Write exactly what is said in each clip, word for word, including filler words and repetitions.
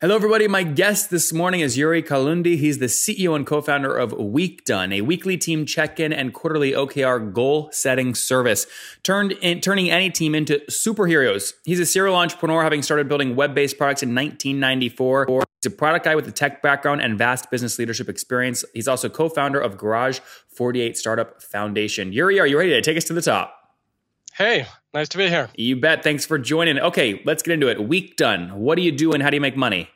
Hello, everybody. My guest this morning is Yuri Kalundi. He's the C E O and co-founder of Weekdone, a weekly team check-in and quarterly O K R goal-setting service, turned in, turning any team into superheroes. He's a serial entrepreneur, having started building web-based products in nineteen ninety-four. He's a product guy with a tech background and vast business leadership experience. He's also co-founder of Garage forty-eight Startup Foundation. Yuri, are you ready to take us to the top? Hey, nice to be here. You bet. Thanks for joining. Okay, let's get into it. Weekdone. What do you do and how do you make money?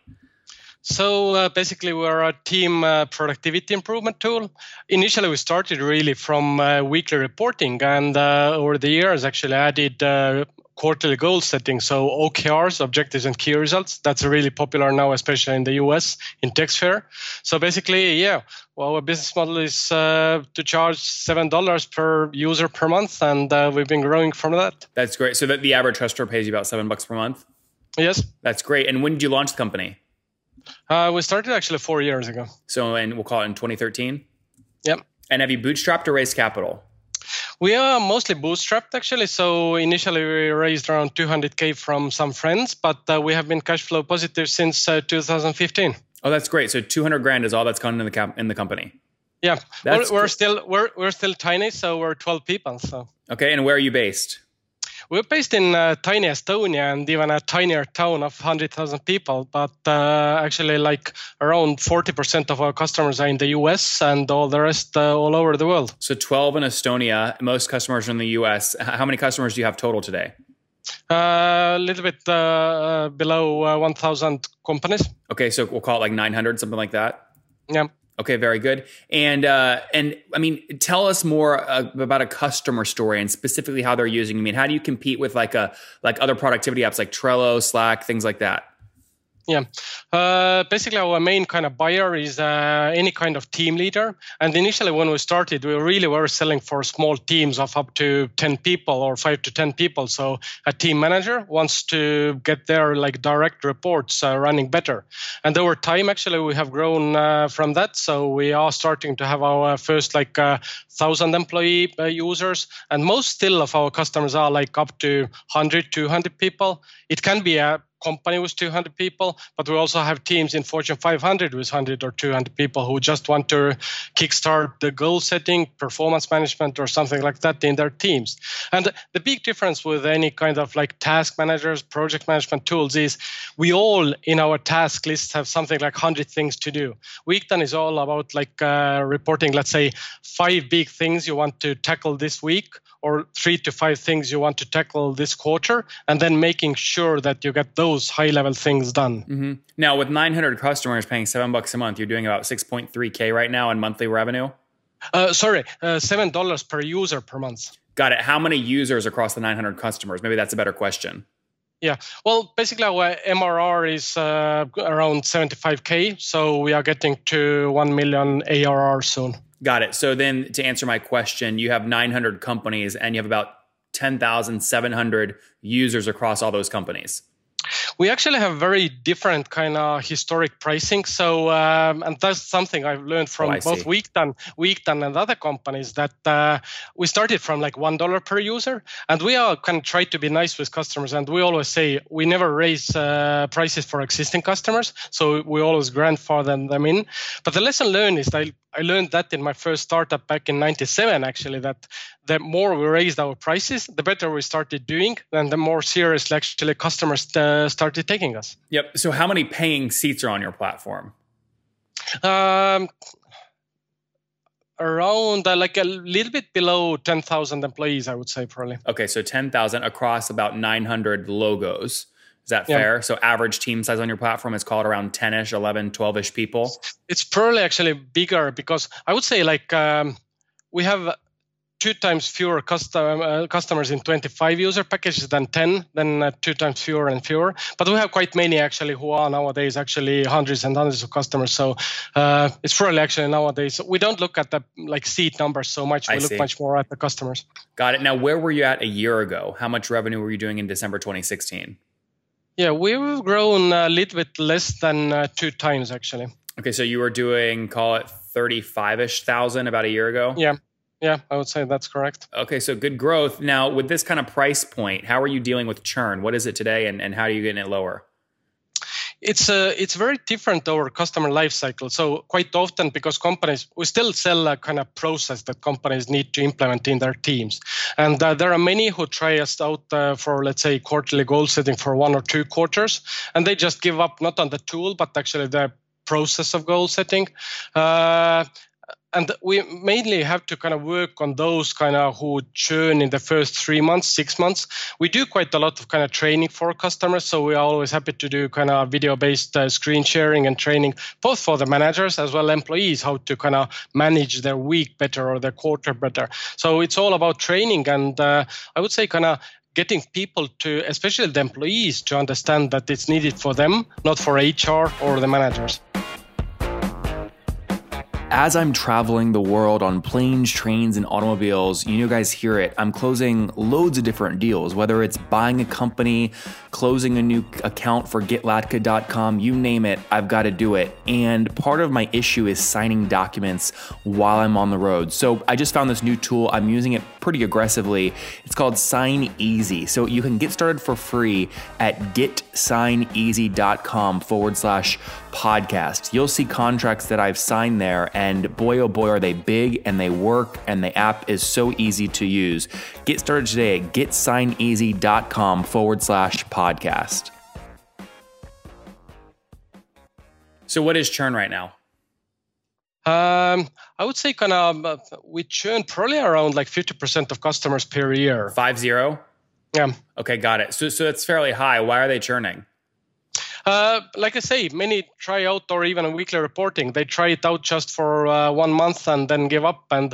So uh, basically, we're a team uh, productivity improvement tool. Initially, we started really from uh, weekly reporting, and uh, over the years, actually added uh, quarterly goal setting. So O K Rs, objectives and key results. That's really popular now, especially in the U S in tech sphere. So basically, yeah, well, our business model is uh, to charge seven dollars per user per month, and uh, we've been growing from that. That's great. So that the average customer pays you about seven bucks per month? Yes. That's great. And when did you launch the company? Uh, we started actually four years ago. So, and we'll call it in twenty thirteen? Yep. And have you bootstrapped or raised capital? We are mostly bootstrapped, actually. So initially, we raised around two hundred K from some friends, but uh, we have been cash flow positive since uh, two thousand fifteen. Oh, that's great. So two hundred grand is all that's gone in the com- in the company. Yeah, that's we're, we're cool. still we're we're still tiny, so we're twelve people. So okay, and where are you based? We're based in uh, tiny Estonia and even a tinier town of one hundred thousand people. But uh, actually, like around forty percent of our customers are in the U S and all the rest uh, all over the world. So twelve in Estonia. Most customers are in the U S. How many customers do you have total today? A uh, little bit uh, below uh, one thousand companies. Okay, so we'll call it like nine hundred, something like that? Yeah. Okay, very good. And, uh, and I mean, tell us more uh, about a customer story and specifically how they're using. I mean, how do you compete with like a like other productivity apps like Trello, Slack, things like that? Yeah. Uh, basically, our main kind of buyer is uh, any kind of team leader. And initially, when we started, we really were selling for small teams of up to ten people or five to ten people. So a team manager wants to get their like direct reports uh, running better. And over time, actually, we have grown uh, from that. So we are starting to have our first like uh, one thousand employee uh, users. And most still of our customers are like up to one hundred, two hundred people. It can be a company with two hundred people, but we also have teams in Fortune five hundred with one hundred or two hundred people who just want to kickstart the goal setting, performance management, or something like that in their teams. And the big difference with any kind of like task managers, project management tools is we all in our task list have something like one hundred things to do. Weekdone is all about like uh, reporting, let's say, five big things you want to tackle this week, or three to five things you want to tackle this quarter, and then making sure that you get those high-level things done. Mm-hmm. Now, with nine hundred customers paying seven bucks a month, you're doing about six point three K right now in monthly revenue? Uh, sorry, uh, seven dollars per user per month. Got it. How many users across the nine hundred customers? Maybe that's a better question. Yeah. Well, basically, our M R R is uh, around seventy-five K, so we are getting to one million A R R soon. Got it. So then to answer my question, you have nine hundred companies and you have about ten thousand seven hundred users across all those companies. We actually have very different kind of historic pricing. So, um, and that's something I've learned from oh, both Weekdone, Weekdone and other companies, that uh, we started from like one dollar per user. And we are kind of try to be nice with customers. And we always say we never raise uh, prices for existing customers. So we always grandfather them in. But the lesson learned is that I, I learned that in my first startup back in ninety-seven, actually, that the more we raised our prices, the better we started doing, and the more seriously actually customers uh, started taking us. Yep. So how many paying seats are on your platform? Um, around uh, like a little bit below ten thousand employees, I would say probably. Okay, so ten thousand across about nine hundred logos. Is that fair? Yeah. So average team size on your platform is called around ten-ish, eleven, twelve-ish people? It's probably actually bigger because I would say like um, we have two times fewer custom, uh, customers in twenty-five user packages than ten, then uh, two times fewer and fewer. But we have quite many actually who are nowadays actually hundreds and hundreds of customers. So uh, it's probably actually nowadays. We don't look at the like seat numbers so much. We I look see. much more at the customers. Got it. Now, where were you at a year ago? How much revenue were you doing in December twenty sixteen? Yeah, we've grown a little bit less than uh, two times, actually. Okay, so you were doing, call it thirty-five-ish thousand about a year ago? Yeah, yeah, I would say that's correct. Okay, so good growth. Now, with this kind of price point, how are you dealing with churn? What is it today, and, and how are you getting it lower? It's uh, it's very different over customer life cycle. So quite often, because companies, we still sell a kind of process that companies need to implement in their teams. And uh, there are many who try us out uh, for, let's say, quarterly goal setting for one or two quarters. And they just give up not on the tool, but actually the process of goal setting. Uh, And we mainly have to kind of work on those kind of who churn in the first three months, six months. We do quite a lot of kind of training for customers. So we are always happy to do kind of video-based uh, screen sharing and training, both for the managers as well employees, how to kind of manage their week better or their quarter better. So it's all about training. And uh, I would say kind of getting people to, especially the employees, to understand that it's needed for them, not for H R or the managers. As I'm traveling the world on planes, trains, and automobiles, you know, guys hear it. I'm closing loads of different deals, whether it's buying a company, closing a new account for get latka dot com, you name it, I've got to do it. And part of my issue is signing documents while I'm on the road. So I just found this new tool. I'm using it pretty aggressively. It's called Sign Easy. So you can get started for free at get sign easy dot com forward slash podcast. You'll see contracts that I've signed there. And boy, oh boy, are they big and they work, and the app is so easy to use. Get started today at get sign easy dot com forward slash podcast. So what is churn right now? Um, I would say kind of we churn probably around like fifty percent of customers per year. Five zero? Yeah. Okay, got it. So, so it's fairly high. Why are they churning? Uh, like I say, many try out or even a weekly reporting. They try it out just for uh, one month and then give up. And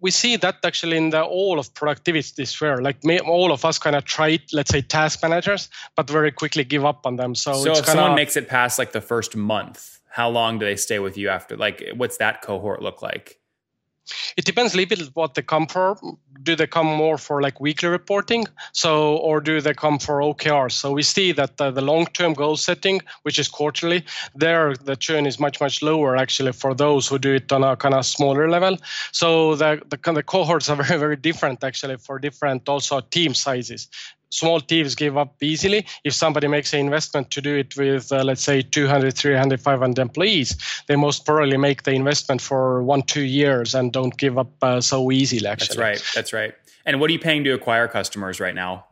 we see that actually in the all of productivity sphere. Like me, all of us kind of try, let's say, task managers, but very quickly give up on them. So, so it's if kinda, someone makes it past like the first month, how long do they stay with you after? Like, what's that cohort look like? It depends a little bit what they come for. Do they come more for like weekly reporting? So, or do they come for O K R? So we see that uh, the long-term goal setting, which is quarterly, there the churn is much, much lower actually for those who do it on a kind of smaller level. So the, the kind of cohorts are very, very different actually for different also team sizes. Small teams give up easily. If somebody makes an investment to do it with, uh, let's say, two hundred, three hundred, five hundred employees, they most probably make the investment for one, two years and don't give up uh, so easily, actually. That's right. That's right. And what are you paying to acquire customers right now?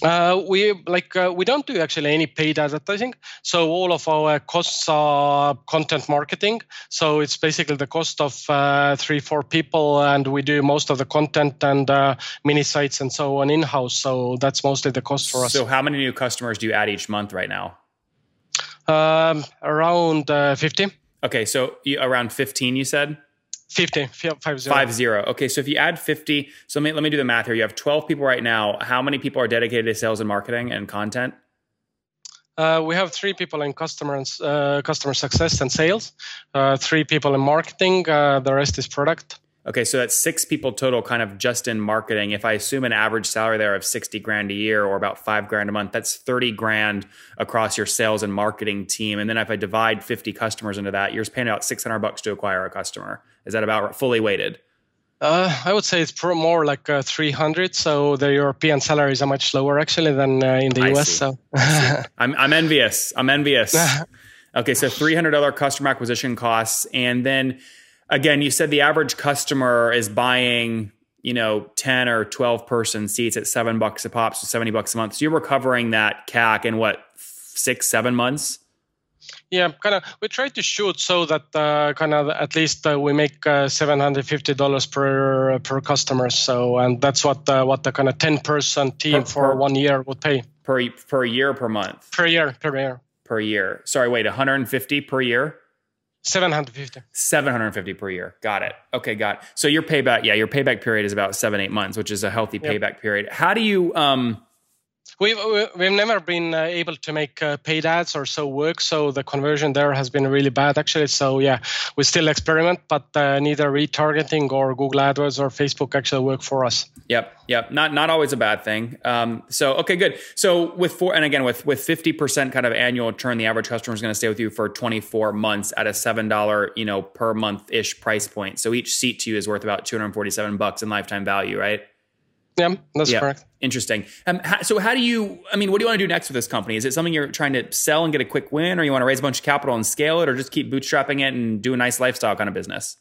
Uh, we like uh, we don't do actually any paid advertising. So all of our costs are content marketing. So it's basically the cost of uh, three, four people. And we do most of the content and uh, mini sites and so on in-house. So that's mostly the cost for us. So how many new customers do you add each month right now? Um, around uh, fifty. Okay. So you, around fifteen, you said? fifty, five zero. Five zero. Okay, so if you add fifty, so let me, let me do the math here. You have twelve people right now. How many people are dedicated to sales and marketing and content? Uh, we have three people in customer and uh, customer success and sales, uh, three people in marketing, uh, the rest is product. Okay, so that's six people total kind of just in marketing. If I assume an average salary there of sixty grand a year or about five grand a month, that's thirty grand across your sales and marketing team. And then if I divide fifty customers into that, you're paying about six hundred bucks to acquire a customer. Is that about fully weighted? Uh, I would say it's pro more like uh, three hundred. So the European salaries are much lower actually than uh, in the I U S. See. So I'm, I'm envious. I'm envious. Okay, so three hundred dollars customer acquisition costs. And then again, you said the average customer is buying, you know, ten or twelve person seats at seven bucks a pop, so seventy bucks a month. So you're recovering that C A C in what, six, seven months? Yeah, kind of. We try to shoot so that uh, kind of at least uh, we make uh, seven hundred fifty dollars per per customer. So, and that's what uh, what the kind of ten person team per, for per, one year would pay per per year per month per year per year per year. Sorry, wait, one hundred fifty per year. seven hundred fifty seven hundred fifty per year. Got it. Okay, got it. So your payback, yeah, your payback period is about seven eight months, which is a healthy yep. payback period. How do you um? We've, we've never been able to make paid ads or so work, so the conversion there has been really bad, actually. So, yeah, we still experiment, but uh, neither retargeting or Google AdWords or Facebook actually work for us. Yep, yep. Not not always a bad thing. Um, so, okay, good. So, with four, and again, with, with fifty percent kind of annual churn, the average customer is going to stay with you for twenty-four months at a seven dollars you know, per month-ish price point. So, each seat to you is worth about two hundred forty-seven bucks in lifetime value, right? Yeah, that's yeah. correct. Interesting. Um, so how do you, I mean, what do you want to do next with this company? Is it something you're trying to sell and get a quick win, or you want to raise a bunch of capital and scale it, or just keep bootstrapping it and do a nice lifestyle kind of business?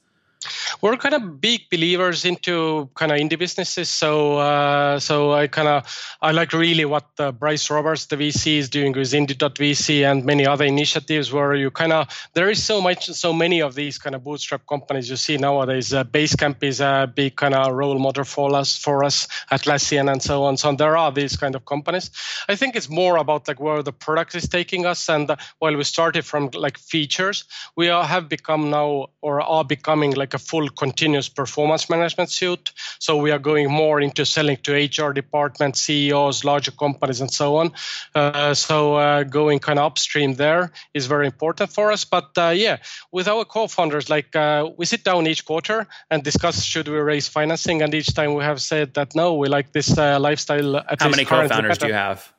We're kind of big believers into kind of indie businesses. So uh, so I kind of, I like really what uh, Bryce Roberts, the V C, is doing with Indie.vc and many other initiatives where you kind of, there is so much, so many of these kind of bootstrap companies you see nowadays. Uh, Basecamp is a big kind of role model for us, for us, Atlassian and so on. So there are these kind of companies. I think it's more about like where the product is taking us. And uh, while we started from like features, we are, have become now or are becoming like a full continuous performance management suite. So we are going more into selling to H R departments, C E Os, larger companies, and so on. Uh, so uh, going kind of upstream there is very important for us. But uh, yeah, with our co-founders, like uh, we sit down each quarter and discuss should we raise financing, and each time we have said that no, we like this uh, lifestyle. At How many co-founders do you have?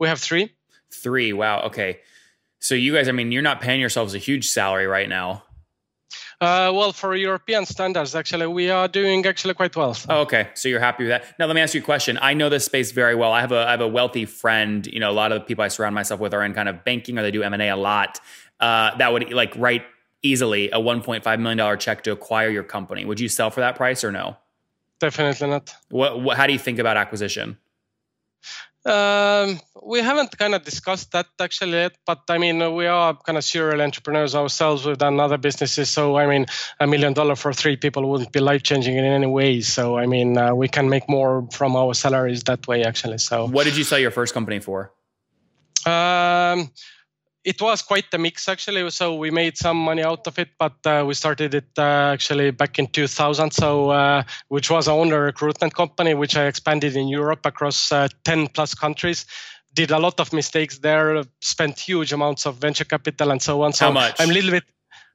We have three. Three. Wow. Okay. So you guys, I mean, you're not paying yourselves a huge salary right now. Uh, well, for European standards, actually, we are doing actually quite well. So. Oh, okay, so you're happy with that. Now, let me ask you a question. I know this space very well. I have a I have a wealthy friend. You know, a lot of the people I surround myself with are in kind of banking, or they do M and A a lot. Uh, that would like write easily a one point five million dollars check to acquire your company. Would you sell for that price or no? Definitely not. What? what how do you think about acquisition? Um, we haven't kind of discussed that actually yet, but I mean, we are kind of serial entrepreneurs ourselves. We've done other businesses. So, I mean, a million dollar for three people wouldn't be life changing in any way. So, I mean, uh, we can make more from our salaries that way actually. So what did you sell your first company for? Um, It was quite the mix, actually. So we made some money out of it, but uh, we started it uh, actually back in two thousand, so uh, which was our own recruitment company, which I expanded in Europe across uh, ten plus countries. Did a lot of mistakes there, spent huge amounts of venture capital and so on. So How much? I'm a little bit...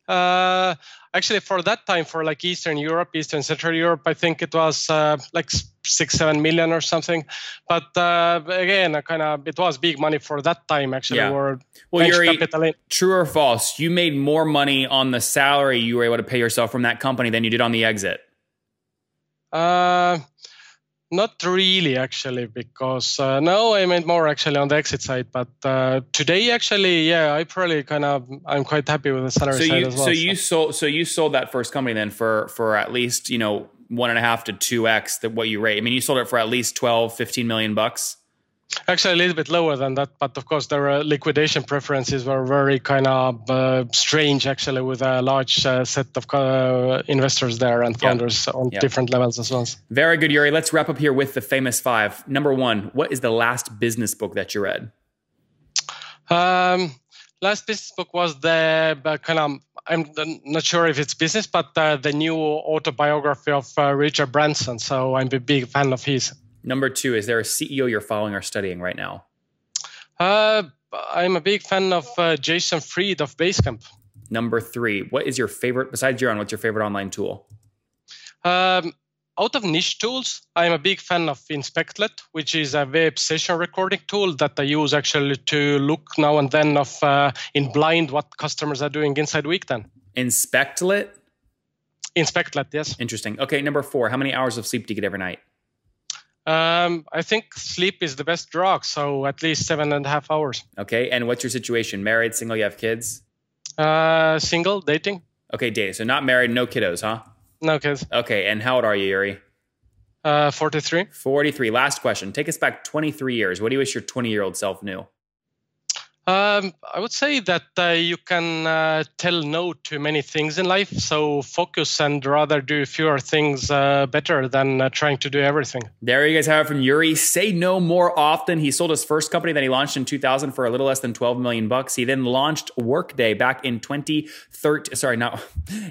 Uh, Actually, for that time, for like Eastern Europe, Eastern Central Europe, I think it was uh, like six, seven million or something. But uh, again, kind of, it was big money for that time. Actually, yeah. Or well, Yuri, true or false? You made more money on the salary you were able to pay yourself from that company than you did on the exit. Uh, not really, actually, because uh, no, I made more actually on the exit side. But uh, today, actually, yeah, I probably kind of I'm quite happy with the salary so side you, as well. So, so you sold, so you sold that first company then for for at least you know one and a half to two x that what you rate. I mean, you sold it for at least twelve, fifteen million bucks. Actually, a little bit lower than that, but of course, their liquidation preferences were very kind of uh, strange, actually, with a large uh, set of uh, investors there and founders yep. on yep. different levels as well. Very good, Yuri. Let's wrap up here with the famous five. Number one, what is the last business book that you read? Um, last business book was the uh, kind of, I'm not sure if it's business, but uh, the new autobiography of uh, Richard Branson. So I'm a big fan of his. Number two, is there a C E O you're following or studying right now? Uh, I'm a big fan of uh, Jason Fried of Basecamp. Number three, what is your favorite, besides your own, what's your favorite online tool? Um, out of niche tools, I'm a big fan of Inspectlet, which is a web session recording tool that I use actually to look now and then of uh, in blind what customers are doing inside Weekdone. Inspectlet? Inspectlet, yes. Interesting. Okay, number four, how many hours of sleep do you get every night? Um, I think sleep is the best drug, so at least seven and a half hours. Okay, and what's your situation? Married, single, you have kids? Uh, single, dating. Okay, dating. So not married, no kiddos, huh? No kids. Okay, and how old are you, Yuri? Uh, forty-three. forty-three. Last question. Take us back twenty-three years. What do you wish your twenty-year-old self knew? Um, I would say that uh, you can uh, tell no to many things in life. So focus and rather do fewer things uh, better than uh, trying to do everything. There you guys have it from Yuri. Say no more often. He sold his first company that he launched in two thousand for a little less than twelve million bucks. He then launched Workday back in twenty thirteen. Sorry, no,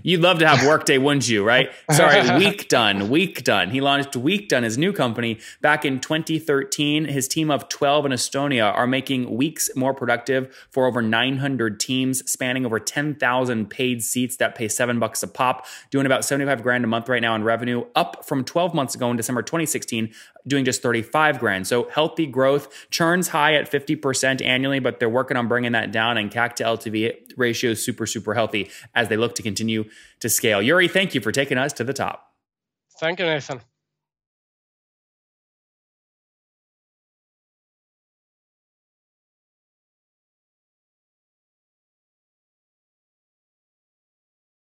you'd love to have Workday, wouldn't you? Right? Sorry, Weekdone. Weekdone. He launched Weekdone, his new company, back in twenty thirteen. His team of twelve in Estonia are making weeks more productive for over nine hundred teams, spanning over ten thousand paid seats that pay seven bucks a pop, doing about seventy-five grand a month right now in revenue, up from twelve months ago in December twenty sixteen, doing just thirty-five grand. So healthy growth, churns high at fifty percent annually, but they're working on bringing that down, and C A C to L T V ratio is super, super healthy as they look to continue to scale. Yuri, thank you for taking us to the top. Thank you, Nathan.